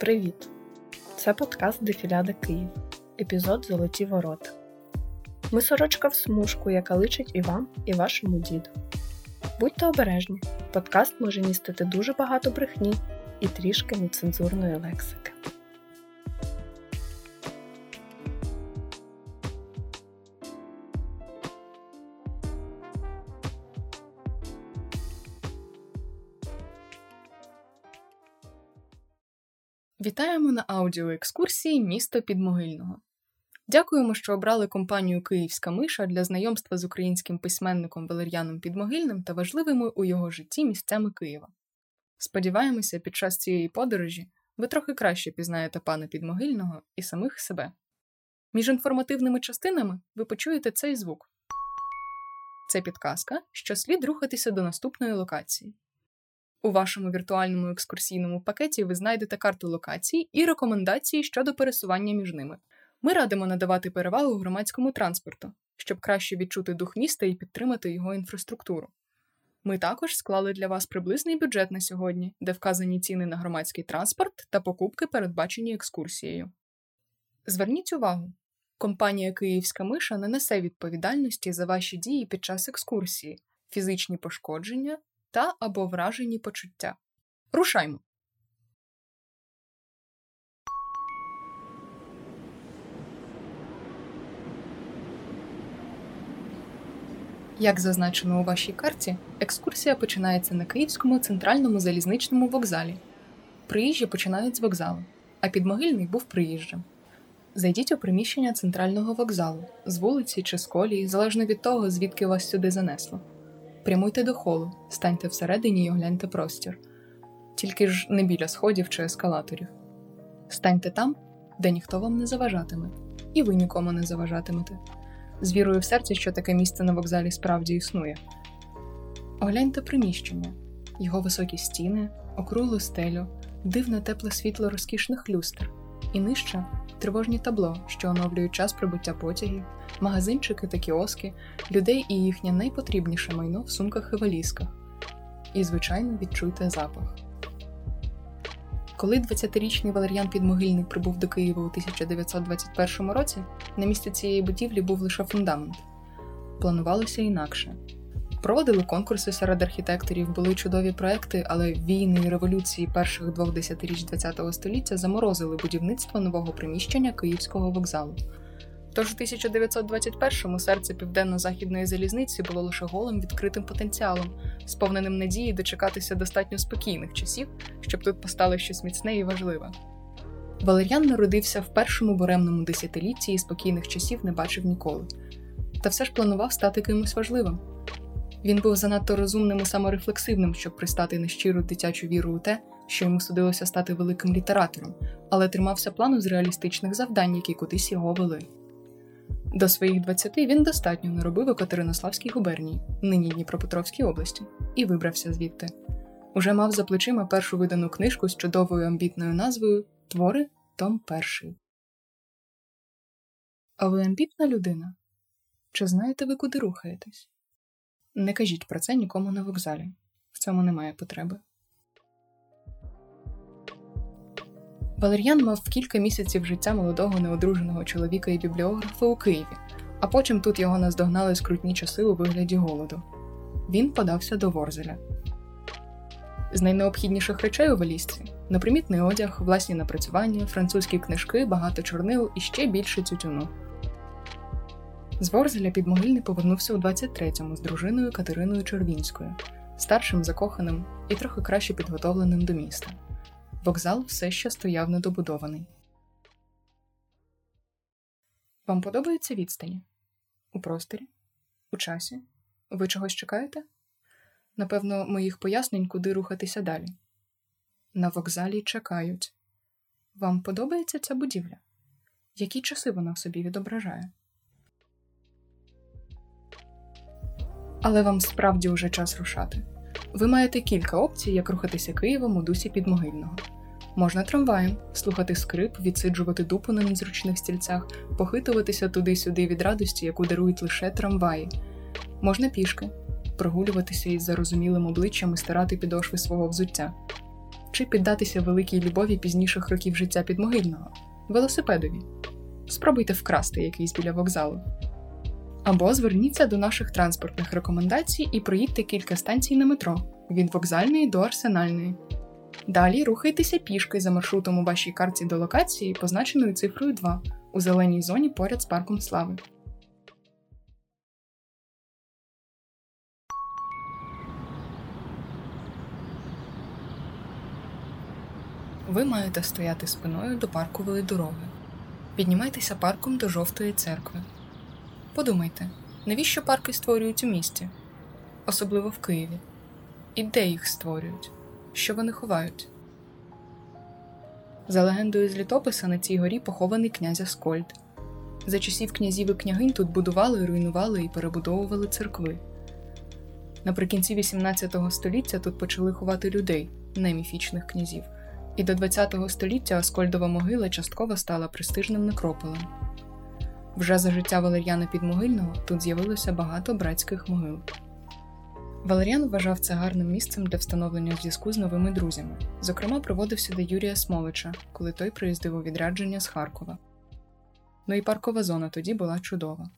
Привіт! Це подкаст «Дефіляда Київ», епізод «Золоті ворота». Ми сорочка в смужку, яка личить і вам, і вашому діду. Будьте обережні, подкаст може містити дуже багато брехні і трішки нецензурної лексики. Вітаємо на аудіоекскурсії «Місто Підмогильного». Дякуємо, що обрали компанію «Київська миша» для знайомства з українським письменником Валеріаном Підмогильним та важливими у його житті місцями Києва. Сподіваємося, під час цієї подорожі ви трохи краще пізнаєте пана Підмогильного і самих себе. Між інформативними частинами ви почуєте цей звук. Це підказка, що слід рухатися до наступної локації. У вашому віртуальному екскурсійному пакеті ви знайдете карту локацій і рекомендації щодо пересування між ними. Ми радимо надавати перевагу громадському транспорту, щоб краще відчути дух міста і підтримати його інфраструктуру. Ми також склали для вас приблизний бюджет на сьогодні, де вказані ціни на громадський транспорт та покупки, передбачені екскурсією. Зверніть увагу, компанія «Київська миша» не несе відповідальності за ваші дії під час екскурсії, фізичні пошкодження та або вражені почуття. Рушаймо! Як зазначено у вашій карті, екскурсія починається на Київському центральному залізничному вокзалі. Приїжджі починають з вокзалу, а Підмогильний був приїжджим. Зайдіть у приміщення центрального вокзалу, з вулиці чи з колії, залежно від того, звідки вас сюди занесло. Прямуйте до холу, станьте всередині і огляньте простір. Тільки ж не біля сходів чи ескалаторів. Станьте там, де ніхто вам не заважатиме. І ви нікому не заважатимете. З вірою в серці, що таке місце на вокзалі справді існує. Огляньте приміщення. Його високі стіни, округлу стелю, дивне тепле світло розкішних люстр. І нижче – тривожні табло, що оновлюють час прибуття потягів, магазинчики та кіоски, людей і їхнє найпотрібніше майно в сумках і валізках. І, звичайно, відчуйте запах. Коли 20-річний Валеріан Підмогильний прибув до Києва у 1921 році, на місці цієї будівлі був лише фундамент. Планувалося інакше. Проводили конкурси серед архітекторів, були чудові проекти, але війни і революції перших двох десятиріч ХХ століття заморозили будівництво нового приміщення Київського вокзалу. Тож у 1921-му серце Південно-Західної залізниці було лише голим відкритим потенціалом, сповненим надії дочекатися достатньо спокійних часів, щоб тут постало щось міцне і важливе. Валеріан народився в першому буремному десятилітті і спокійних часів не бачив ніколи. Та все ж планував стати кимось важливим. Він був занадто розумним і саморефлексивним, щоб пристати на щиру дитячу віру у те, що йому судилося стати великим літератором, але тримався плану з реалістичних завдань, які кудись його вели. До своїх 20 він достатньо наробив у Катеринославській губернії, нині Дніпропетровській області, і вибрався звідти. Уже мав за плечима першу видану книжку з чудовою амбітною назвою «Твори. Том перший». А ви амбітна людина? Чи знаєте ви, куди рухаєтесь? Не кажіть про це нікому на вокзалі. В цьому немає потреби. Валеріан мав кілька місяців життя молодого неодруженого чоловіка і бібліографа у Києві, а потім тут його наздогнали скрутні часи у вигляді голоду. Він подався до Ворзеля. З найнеобхідніших речей у валізці – непримітний одяг, власні напрацювання, французькі книжки, багато чорнил і ще більше тютюну. З Ворзеля Підмогильний повернувся у 23-му з дружиною Катериною Червінською, старшим, закоханим і трохи краще підготовленим до міста. Вокзал все ще стояв недобудований. Вам подобаються відстані? У просторі? У часі? Ви чогось чекаєте? Напевно, моїх пояснень, куди рухатися далі. На вокзалі чекають. Вам подобається ця будівля? Які часи вона в собі відображає? Але вам справді уже час рушати. Ви маєте кілька опцій, як рухатися Києвом у дусі Підмогильного. Можна трамваєм, слухати скрип, відсиджувати дупу на незручних стільцях, похитуватися туди-сюди від радості, яку дарують лише трамваї. Можна пішки, прогулюватися із зарозумілим обличчям і стирати підошви свого взуття. чи піддатися великій любові пізніших років життя Підмогильного – велосипедові. Спробуйте вкрасти якийсь біля вокзалу. Або зверніться до наших транспортних рекомендацій і проїдьте кілька станцій на метро – від Вокзальної до Арсенальної. Далі рухайтеся пішки за маршрутом у вашій карті до локації, позначеної цифрою 2, у зеленій зоні поряд з Парком Слави. Ви маєте стояти спиною до паркової дороги. Піднімайтеся парком до Жовтої церкви. Подумайте, навіщо парки створюють у місті? Особливо в Києві. І де їх створюють? Що вони ховають? За легендою з літописа, на цій горі похований князь Аскольд. За часів князів і княгинь тут будували, руйнували і перебудовували церкви. Наприкінці XVIII століття тут почали ховати людей, не міфічних князів. І до ХХ століття Аскольдова могила частково стала престижним некрополем. Вже за життя Валеріана Підмогильного тут з'явилося багато братських могил. Валеріан вважав це гарним місцем для встановлення зв'язку з новими друзями. Зокрема, проводив сюди Юрія Смолича, коли той приїздив у відрядження з Харкова. Ну і паркова зона тоді була чудова.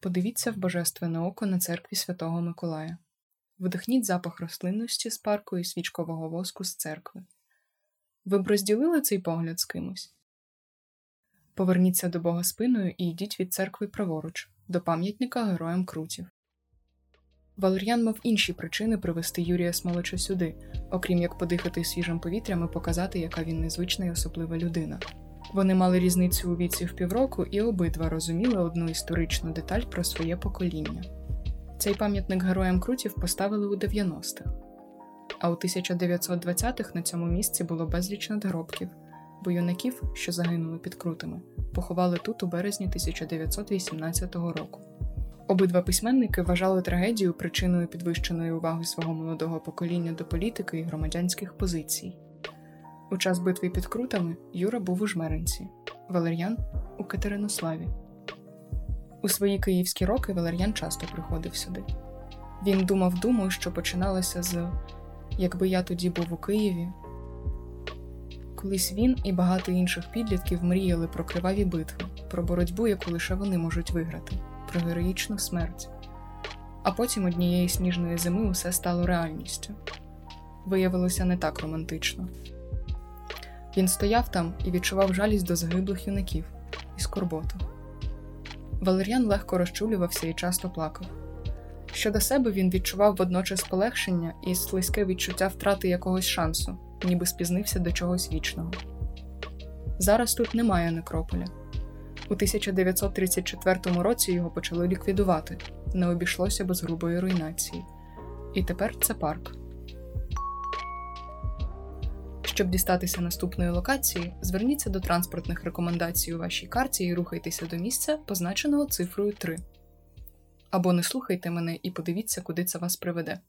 Подивіться в божественне око на церкві Святого Миколая. Вдихніть запах рослинності з парку і свічкового воску з церкви. Ви б розділили цей погляд з кимось? Поверніться до Бога спиною і йдіть від церкви праворуч, до пам'ятника героям Крутів. Валеріан мав інші причини привести Юрія Смолича сюди, окрім як подихати свіжим повітрям і показати, яка він незвична і особлива людина. Вони мали різницю у віці в півроку і обидва розуміли одну історичну деталь про своє покоління. Цей пам'ятник героям Крутів поставили у 90-х. А у 1920-х на цьому місці було безліч надгробків, бо юнаків, що загинули під Крутами, поховали тут у березні 1918 року. Обидва письменники вважали трагедію причиною підвищеної уваги свого молодого покоління до політики і громадянських позицій. У час битви під Крутами Юра був у Жмеринці, Валеріан – у Катеринославі. У свої київські роки Валеріан часто приходив сюди. Він думав, що починалося з «якби я тоді був у Києві». Колись він і багато інших підлітків мріяли про криваві битви, про боротьбу, яку лише вони можуть виграти, про героїчну смерть. А потім однієї сніжної зими усе стало реальністю. Виявилося не так романтично. Він стояв там і відчував жалість до загиблих юнаків і скорботу. Валеріан легко розчулювався і часто плакав. Щодо себе він відчував водночас полегшення і слизьке відчуття втрати якогось шансу, ніби спізнився до чогось вічного. Зараз тут немає некрополя. У 1934 році його почали ліквідувати, не обійшлося без грубої руйнації. І тепер це парк. Щоб дістатися наступної локації, зверніться до транспортних рекомендацій у вашій карті і рухайтеся до місця, позначеного цифрою 3. Або не слухайте мене і подивіться, куди це вас приведе.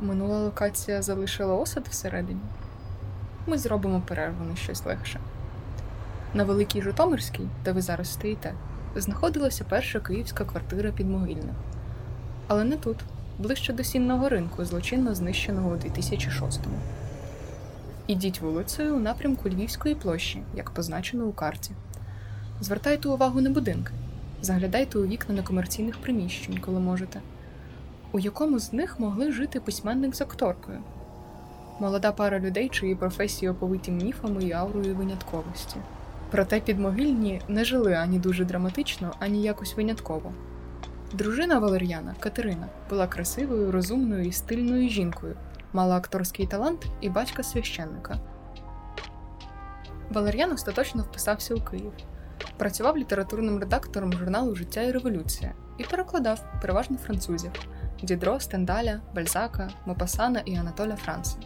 Минула локація залишила осад всередині. Ми зробимо перерву на щось легше. На Великій Житомирській, де ви зараз стоїте, знаходилася перша київська квартира Підмогильних. Але не тут, ближче до Сінного ринку, злочинно знищеного у 2006-му. Ідіть вулицею у напрямку Львівської площі, як позначено у карті. Звертайте увагу на будинки. Заглядайте у вікна некомерційних приміщень, коли можете. У якому з них могли жити письменник з акторкою? Молода пара людей, чиї професії оповиті міфами і аурою винятковості. Проте Підмогильні не жили ані дуже драматично, ані якось винятково. Дружина Валеріана, Катерина, була красивою, розумною і стильною жінкою, мала акторський талант і батька священника. Валеріан остаточно вписався у Київ. Працював літературним редактором журналу «Життя і революція» і перекладав, переважно французів – Дідро, Стендаля, Бальзака, Мопасана і Анатоля Франса.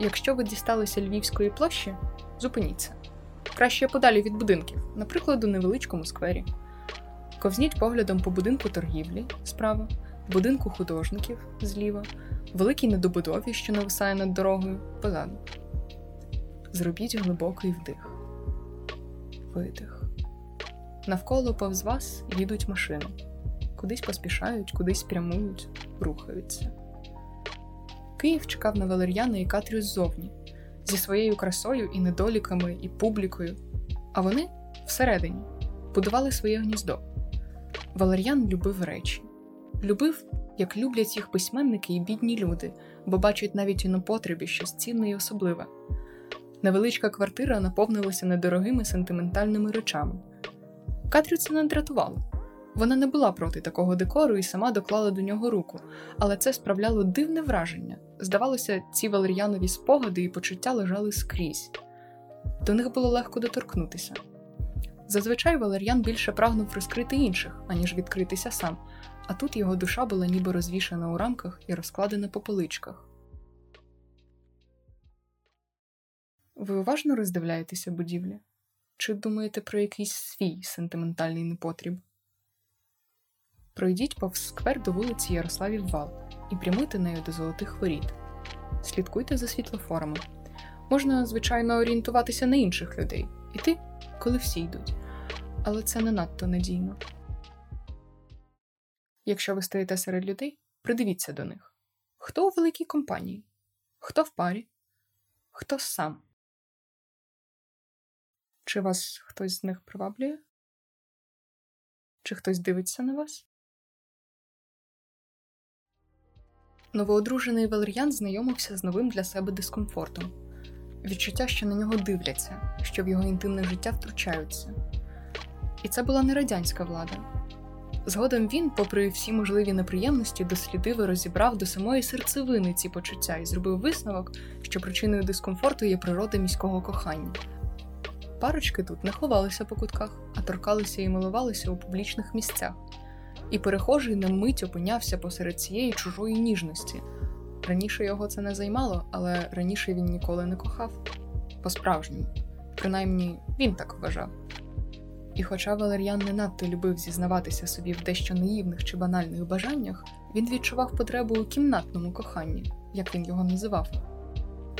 Якщо ви дісталися Львівської площі, зупиніться. Краще подалі від будинків, наприклад, у невеличкому сквері. Ковзніть поглядом по будинку торгівлі справа, будинку художників зліва, великій недобудові, що нависає над дорогою позаду. Зробіть глибокий вдих. Видих. Навколо повз вас їдуть машини. Кудись поспішають, кудись прямують, рухаються. Київ чекав на Валер'яна і Катрю ззовні, зі своєю красою і недоліками, і публікою. А вони всередині будували своє гніздо. Валер'ян любив речі. Любив, як люблять їх письменники і бідні люди, бо бачать навіть і на потребі щось цінне і особливе. Невеличка квартира наповнилася недорогими сентиментальними речами. Катрю це не дратувало. Вона не була проти такого декору і сама доклала до нього руку, але це справляло дивне враження. Здавалося, ці Валер'янові спогади і почуття лежали скрізь. До них було легко доторкнутися. Зазвичай Валер'ян більше прагнув розкрити інших, аніж відкритися сам, а тут його душа була ніби розвішана у рамках і розкладена по поличках. Ви уважно роздивляєтеся будівлі? Чи думаєте про якийсь свій сентиментальний непотріб? Пройдіть повз сквер до вулиці Ярославів Вал і прямуйте нею до Золотих воріт. Слідкуйте за світлофорами. Можна, звичайно, орієнтуватися на інших людей, іти, коли всі йдуть. Але це не надто надійно. Якщо ви стоїте серед людей, придивіться до них. Хто у великій компанії? Хто в парі? Хто сам? Чи вас хтось з них приваблює? Чи хтось дивиться на вас? Новоодружений Валер'ян знайомився з новим для себе дискомфортом. Відчуття, що на нього дивляться, що в його інтимне життя втручаються. І це була не радянська влада. Згодом він, попри всі можливі неприємності, дослідив і розібрав до самої серцевини ці почуття і зробив висновок, що причиною дискомфорту є природа міського кохання. Парочки тут не ховалися по кутках, а торкалися і милувалися у публічних місцях. І перехожий на мить опинявся посеред цієї чужої ніжності. Раніше його це не займало, але раніше він ніколи не кохав. По-справжньому. Принаймні, він так вважав. І хоча Валер'ян не надто любив зізнаватися собі в дещо наївних чи банальних бажаннях, він відчував потребу у кімнатному коханні, як він його називав.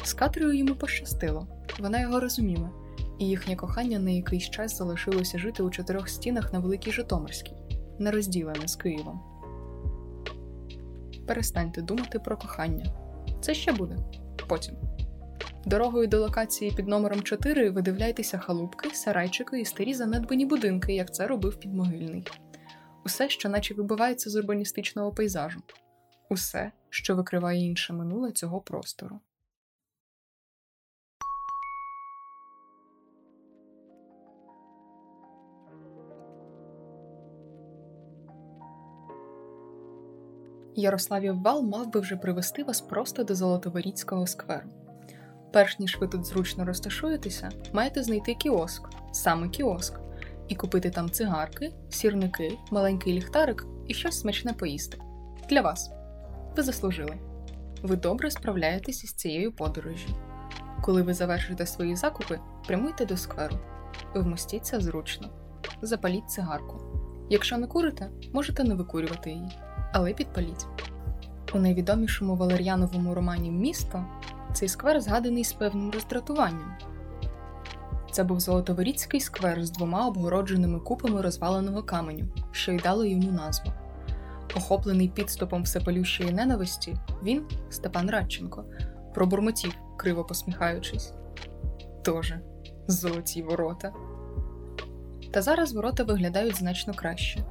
З Катрою йому пощастило, вона його розуміла, і їхнє кохання на якийсь час залишилося жити у чотирьох стінах на Великій Житомирській, нерозділене з Києвом. Перестаньте думати про кохання. Це ще буде. Потім. Дорогою до локації під номером 4 видивляйтеся халупки, сарайчики і старі занедбані будинки, як це робив Підмогильний. Усе, що наче вибивається з урбаністичного пейзажу. Усе, що викриває інше минуле цього простору. Ярославів Вал мав би вже привести вас просто до Золотоворіцького скверу. Перш ніж ви тут зручно розташуєтеся, маєте знайти кіоск, саме кіоск, і купити там цигарки, сірники, маленький ліхтарик і щось смачне поїсти. Для вас. Ви заслужили. Ви добре справляєтесь із цією подорожі. Коли ви завершите свої закупи, прямуйте до скверу. Вмостіться зручно. Запаліть цигарку. Якщо не курите, можете не викурювати її. Але підпаліть. У найвідомішому Валер'яновому романі «Місто» цей сквер згаданий з певним роздратуванням. Це був Золотоворіцький сквер з двома обгородженими купами розваленого каменю, що й дало йому назву. Охоплений підступом всепалющої ненависті, він, Степан Радченко, пробурмотів, криво посміхаючись. Тоже золоті ворота. Та зараз ворота виглядають значно краще.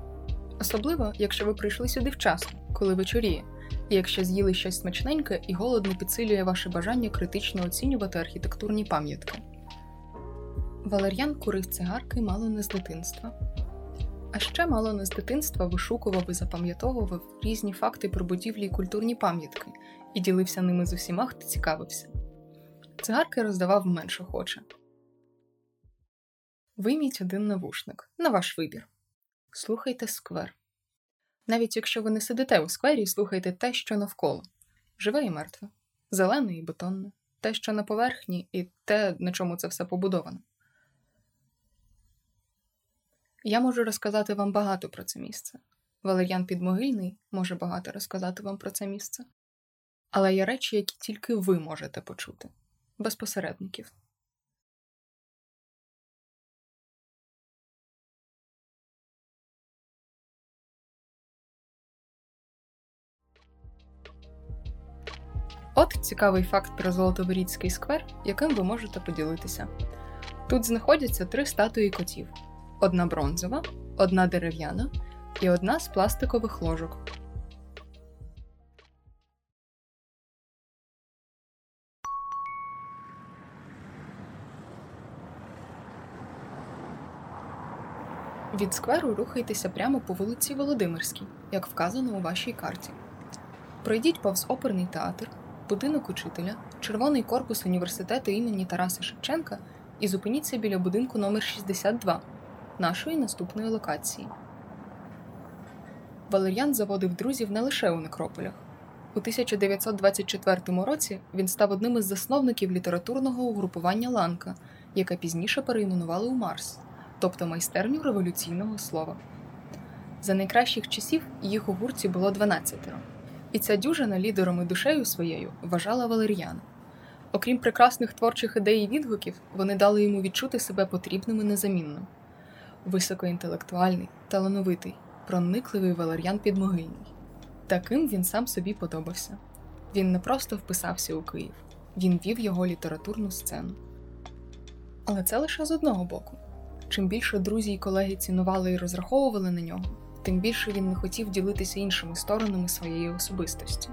Особливо, якщо ви прийшли сюди вчасно, коли вечоріє, і якщо з'їли щось смачненьке і голод не підсилює ваше бажання критично оцінювати архітектурні пам'ятки. Валер'ян курив цигарки мало не з дитинства. А ще мало не з дитинства вишукував і запам'ятовував різні факти про будівлі і культурні пам'ятки, і ділився ними з усіма, хто цікавився. Цигарки роздавав менш охоче. Вийміть один навушник, на ваш вибір. Слухайте сквер. Навіть якщо ви не сидите у сквері, слухайте те, що навколо. Живе і мертве. Зелене і бетонне. Те, що на поверхні, і те, на чому це все побудовано. Я можу розказати вам багато про це місце. Валер'ян Підмогильний може багато розказати вам про це місце. Але є речі, які тільки ви можете почути. Без посередників. От цікавий факт про Золотоворіцький сквер, яким ви можете поділитися. Тут знаходяться 3 статуї котів. Одна бронзова, одна дерев'яна і одна з пластикових ложок. Від скверу рухайтеся прямо по вулиці Володимирській, як вказано у вашій карті. Пройдіть повз оперний театр, будинок учителя, червоний корпус університету імені Тараса Шевченка і зупиніться біля будинку номер 62, нашої наступної локації. Валеріан заводив друзів не лише у некрополях. У 1924 році він став одним із засновників літературного угрупування «Ланка», яке пізніше перейменували у «Марс», тобто майстерню революційного слова. За найкращих часів їх у гурті було 12-ро. І ця дюжина лідером і душею своєю вважала Валеріана. Окрім прекрасних творчих ідей і відгуків, вони дали йому відчути себе потрібним і незамінним. Високоінтелектуальний, талановитий, проникливий Валеріан Підмогильний. Таким він сам собі подобався. Він не просто вписався у Київ, він вів його літературну сцену. Але це лише з одного боку. Чим більше друзі і колеги цінували і розраховували на нього, тим більше він не хотів ділитися іншими сторонами своєї особистості.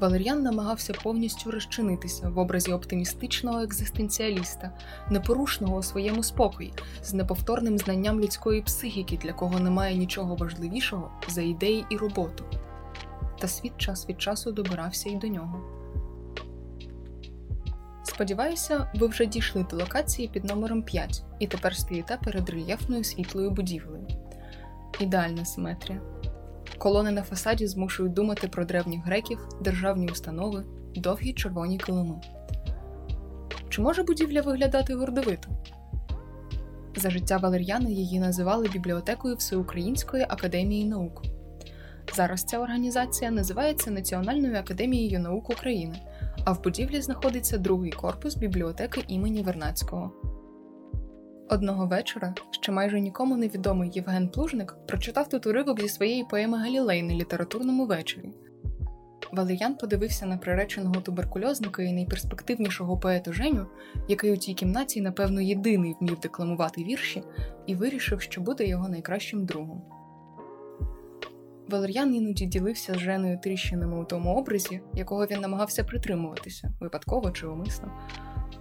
Валеріан намагався повністю розчинитися в образі оптимістичного екзистенціаліста, непорушного у своєму спокої, з неповторним знанням людської психіки, для кого немає нічого важливішого за ідеї і роботу. Та світ час від часу добирався і до нього. Сподіваюся, ви вже дійшли до локації під номером 5 і тепер стоїте перед рельєфною світлою будівлею. Ідеальна симетрія. Колони на фасаді змушують думати про древніх греків, державні установи, довгі червоні килими. Чи може будівля виглядати гордовито? За життя Валеріана її називали бібліотекою Всеукраїнської академії наук. Зараз ця організація називається Національною академією наук України, а в будівлі знаходиться другий корпус бібліотеки імені Вернадського. Одного вечора ще майже нікому невідомий Євген Плужник прочитав тут уривок зі своєї поеми «Галілейне» літературному вечорі. Валеріан подивився на приреченого туберкульозника і найперспективнішого поета Женю, який у тій кімнаті, напевно, єдиний вмів декламувати вірші, і вирішив, що буде його найкращим другом. Валеріан іноді ділився з Женою тріщинами у тому образі, якого він намагався притримуватися, випадково чи умисно.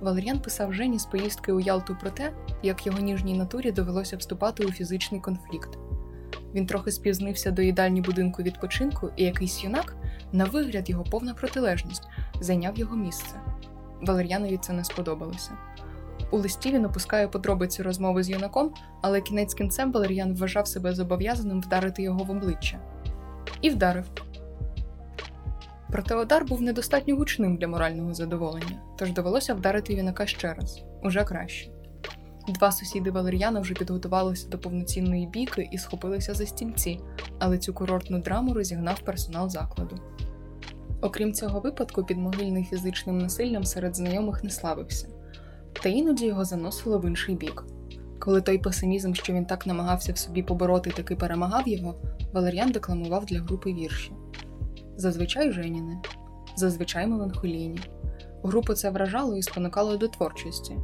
Валеріан писав Жені з поїздки у Ялту про те, як його ніжній натурі довелося вступати у фізичний конфлікт. Він трохи спізнився до їдальні будинку відпочинку, і якийсь юнак, на вигляд його повна протилежність, зайняв його місце. Валеріанові це не сподобалося. У листі він опускає подробиці розмови з юнаком, але кінець кінцем Валеріан вважав себе зобов'язаним вдарити його в обличчя. І вдарив. Проте удар був недостатньо гучним для морального задоволення, тож довелося вдарити юнака ще раз, уже краще. 2 сусіди Валеріана вже підготувалися до повноцінної бійки і схопилися за стільці, але цю курортну драму розігнав персонал закладу. Окрім цього випадку, Підмогильний фізичним насиллям серед знайомих не славився, та іноді його заносило в інший бік. Коли той песимізм, що він так намагався в собі побороти, таки перемагав його, Валеріан декламував для групи вірші. Зазвичай женіни, зазвичай меланхолійні. Групу це вражало і спонукало до творчості.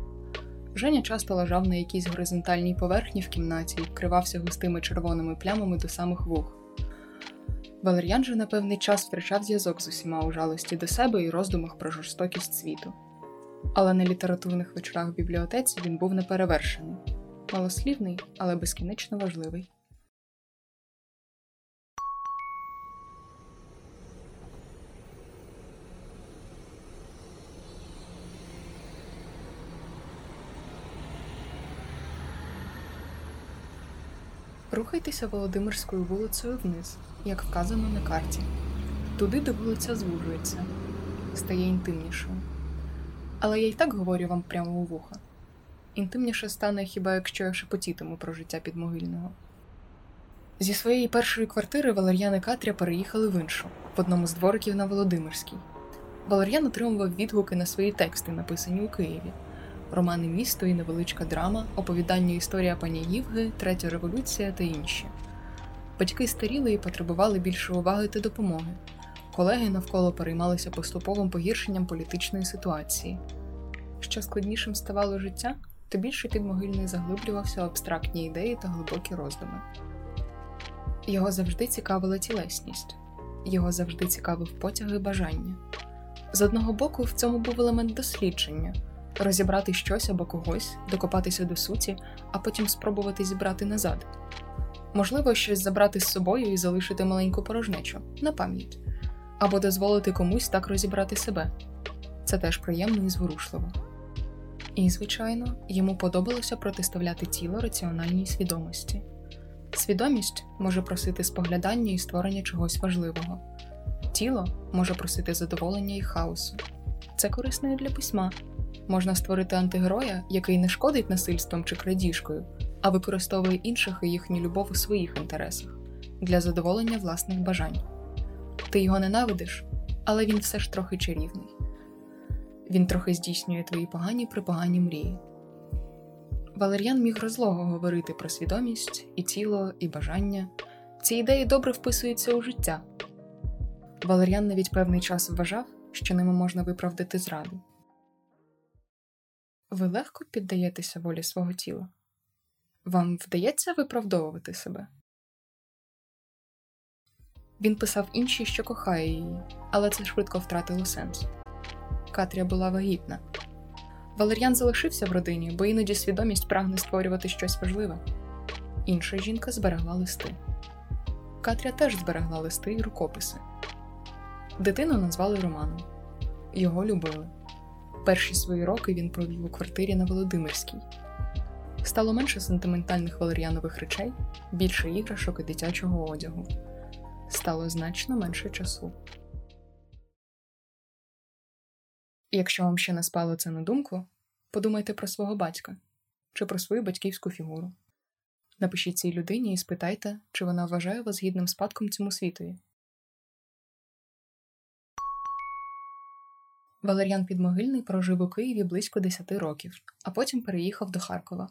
Женя часто лежав на якійсь горизонтальній поверхні в кімнаті і вкривався густими червоними плямами до самих вух. Валеріан же на певний час втрачав зв'язок з усіма у жалості до себе і роздумах про жорстокість світу. Але на літературних вечорах в бібліотеці він був неперевершений. Малослівний, але безкінечно важливий. Рухайтеся Володимирською вулицею вниз, як вказано на карті. Туди, де вулиця звужується, стає інтимнішою. Але я й так говорю вам прямо у вуха. Інтимніше стане хіба, якщо я шепотітиму про життя Підмогильного. Зі своєї першої квартири Валеріан і Катря переїхали в іншу, в одному з двориків на Володимирській. Валеріан отримував відгуки на свої тексти, написані у Києві. Романи «Місто» і «Невеличка драма», оповідання «Історія пані Євги», «Третя революція» та інші. Батьки старіли і потребували більше уваги та допомоги. колеги навколо переймалися поступовим погіршенням політичної ситуації. Що складнішим ставало життя, то більше Підмогильний заглиблювався в абстрактні ідеї та глибокі роздуми. Його завжди цікавила тілесність. Його завжди цікавив потяг і бажання. З одного боку, в цьому був елемент дослідження – розібрати щось або когось, докопатися до суті, а потім спробувати зібрати назад. Можливо, щось забрати з собою і залишити маленьку порожнечу, на пам'ять. Або дозволити комусь так розібрати себе. Це теж приємно і зворушливо. І, звичайно, йому подобалося протиставляти тіло раціональній свідомості. Свідомість може просити споглядання і створення чогось важливого. Тіло може просити задоволення і хаосу. Це корисно і для письма. Можна створити антигероя, який не шкодить насильством чи крадіжкою, а використовує інших і їхню любов у своїх інтересах, для задоволення власних бажань. Ти його ненавидиш, але він все ж трохи чарівний. Він трохи здійснює твої погані-припогані мрії. Валеріан міг розлого говорити про свідомість, і тіло, і бажання. Ці ідеї добре вписуються у життя. Валеріан навіть певний час вважав, що ними можна виправдати зраду. Ви легко піддаєтеся волі свого тіла? Вам вдається виправдовувати себе? Він писав іншій, що кохає її, але це швидко втратило сенс. Катря була вагітна. Валеріан залишився в родині, бо іноді свідомість прагне створювати щось важливе. Інша жінка зберегла листи. Катря теж зберегла листи і рукописи. Дитину назвали Романом. Його любили. Перші свої роки він провів у квартирі на Володимирській. Стало менше сентиментальних валеріанових речей, більше іграшок і дитячого одягу. Стало значно менше часу. Якщо вам ще не спало це на думку, подумайте про свого батька чи про свою батьківську фігуру. Напишіть цій людині і спитайте, чи вона вважає вас гідним спадком цьому світові. Валеріан Підмогильний прожив у Києві близько 10 років, а потім переїхав до Харкова.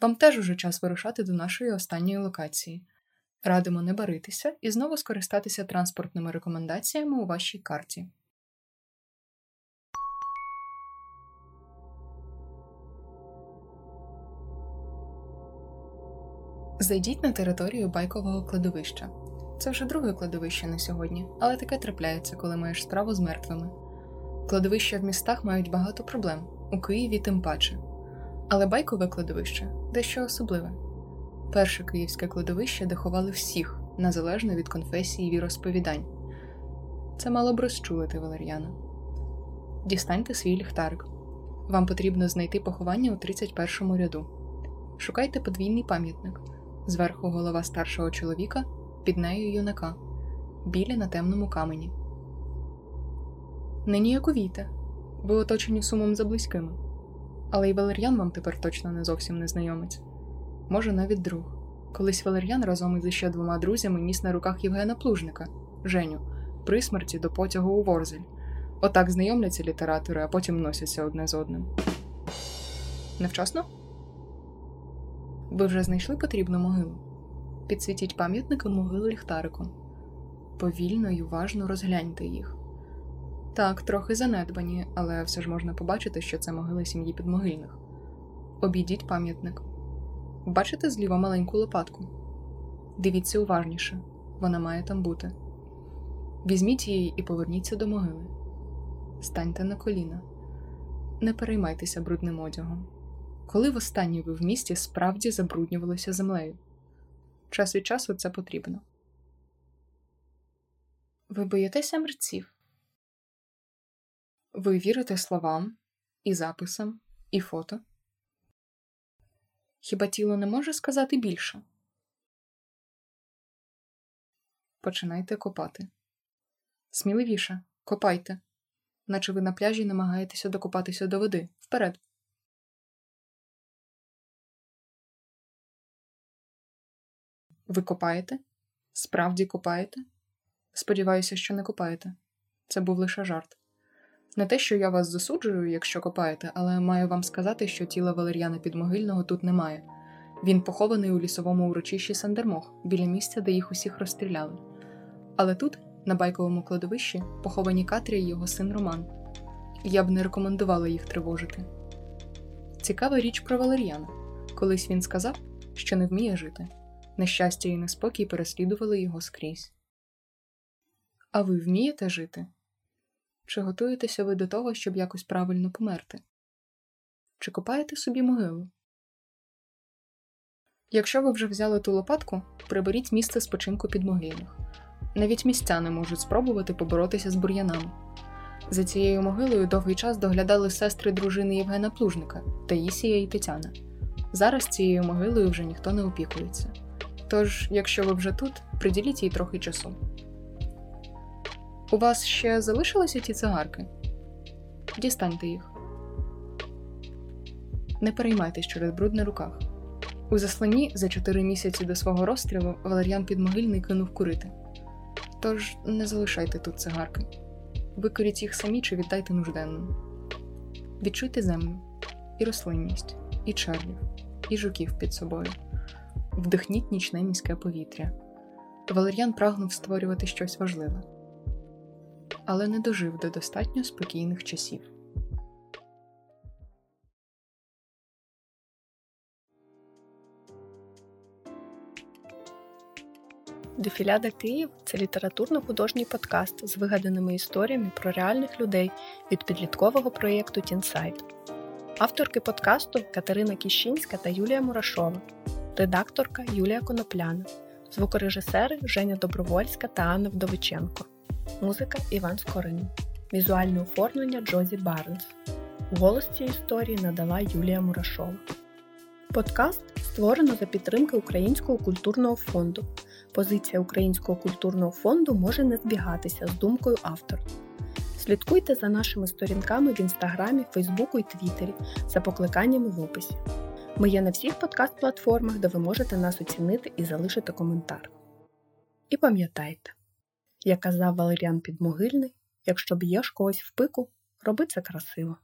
Вам теж уже час вирушати до нашої останньої локації. Радимо не баритися і знову скористатися транспортними рекомендаціями у вашій карті. Зайдіть на територію байкового кладовища. Це вже друге кладовище на сьогодні, але таке трапляється, коли маєш справу з мертвими. Кладовища в містах мають багато проблем, у Києві тим паче. Але байкове кладовище – дещо особливе. Перше київське кладовище, де ховали всіх, незалежно від конфесії і віросповідань. Це мало б розчулити Валеріана. Дістаньте свій ліхтарик. Вам потрібно знайти поховання у 31-му ряду. Шукайте подвійний пам'ятник. Зверху голова старшого чоловіка, під нею юнака. Білі на темному камені. Не ніяковійте. Ви оточені сумом за близькими. Але і Валеріан вам тепер точно не зовсім незнайомець. Може, навіть друг. Колись Валеріан разом із ще двома друзями ніс на руках Євгена Плужника, Женю, при смерті до потягу у Ворзель. Отак знайомляться літератори, а потім носяться одне з одним. Невчасно? Ви вже знайшли потрібну могилу? Підсвітіть пам'ятники могили ліхтариком. Повільно й уважно розгляньте їх. Так, трохи занедбані, але все ж можна побачити, що це могили сім'ї Підмогильних. Обійдіть пам'ятник. Бачите зліва маленьку лопатку? Дивіться уважніше, вона має там бути. Візьміть її і поверніться до могили. Станьте на коліна. Не переймайтеся брудним одягом. Коли востаннє ви в місті справді забруднювалися землею? Час від часу це потрібно. Ви боїтеся мерців? Ви вірите словам, і записам, і фото? Хіба тіло не може сказати більше? Починайте копати. Сміливіше, копайте. Наче ви на пляжі намагаєтеся докопатися до води. Вперед! Ви копаєте? Справді копаєте? Сподіваюся, що не копаєте. Це був лише жарт. Не те, що я вас засуджую, якщо копаєте, але маю вам сказати, що тіла Валеріана Підмогильного тут немає. Він похований у лісовому урочищі Сандермох, біля місця, де їх усіх розстріляли. Але тут На байковому кладовищі поховані Катря і його син Роман. Я б не рекомендувала їх тривожити. Цікава річ про Валеріана. Колись він сказав, що не вміє жити. Нещастя і неспокій переслідували його скрізь. А ви вмієте жити? Чи готуєтеся ви до того, щоб якось правильно померти? Чи копаєте собі могилу? Якщо ви вже взяли ту лопатку, приберіть місце спочинку підмогильних. Навіть містяни можуть спробувати поборотися з бур'янами. За цією могилою довгий час доглядали сестри дружини Євгена Плужника – Таїсія і Тетяна. Зараз цією могилою вже ніхто не опікується. Тож, якщо ви вже тут, приділіть їй трохи часу. У вас ще залишилися ті цигарки? Дістаньте їх. Не переймайтесь через бруд на руках. У Засланні за 4 місяці до свого розстрілу Валеріан Підмогильний кинув курити. Тож не залишайте тут цигарки. Викоріть їх самі чи віддайте нужденним. Відчуйте землю, і рослинність, і червів, і жуків під собою. Вдихніть нічне міське повітря. Валеріан прагнув створювати щось важливе. Але не дожив до достатньо спокійних часів. «Дефіляда Київ» – це літературно-художній подкаст з вигаданими історіями про реальних людей від підліткового проєкту «Тінсайд». Авторки подкасту – Катерина Кіщинська та Юлія Мурашова, редакторка – Юлія Конопляна, звукорежисери – Женя Добровольська та Анна Вдовиченко, музика – Іван Скорина, візуальне оформлення – Джозі Барнс. Голос цієї історії надала Юлія Мурашова. Подкаст створено за підтримки Українського культурного фонду. Позиція Українського культурного фонду може не збігатися з думкою автора. Слідкуйте за нашими сторінками в Інстаграмі, Фейсбуку і Твіттері за покликаннями в описі. Ми є на всіх подкаст-платформах, де ви можете нас оцінити і залишити коментар. І пам'ятайте, як казав Валеріан Підмогильний, якщо б'єш когось в пику, роби це красиво.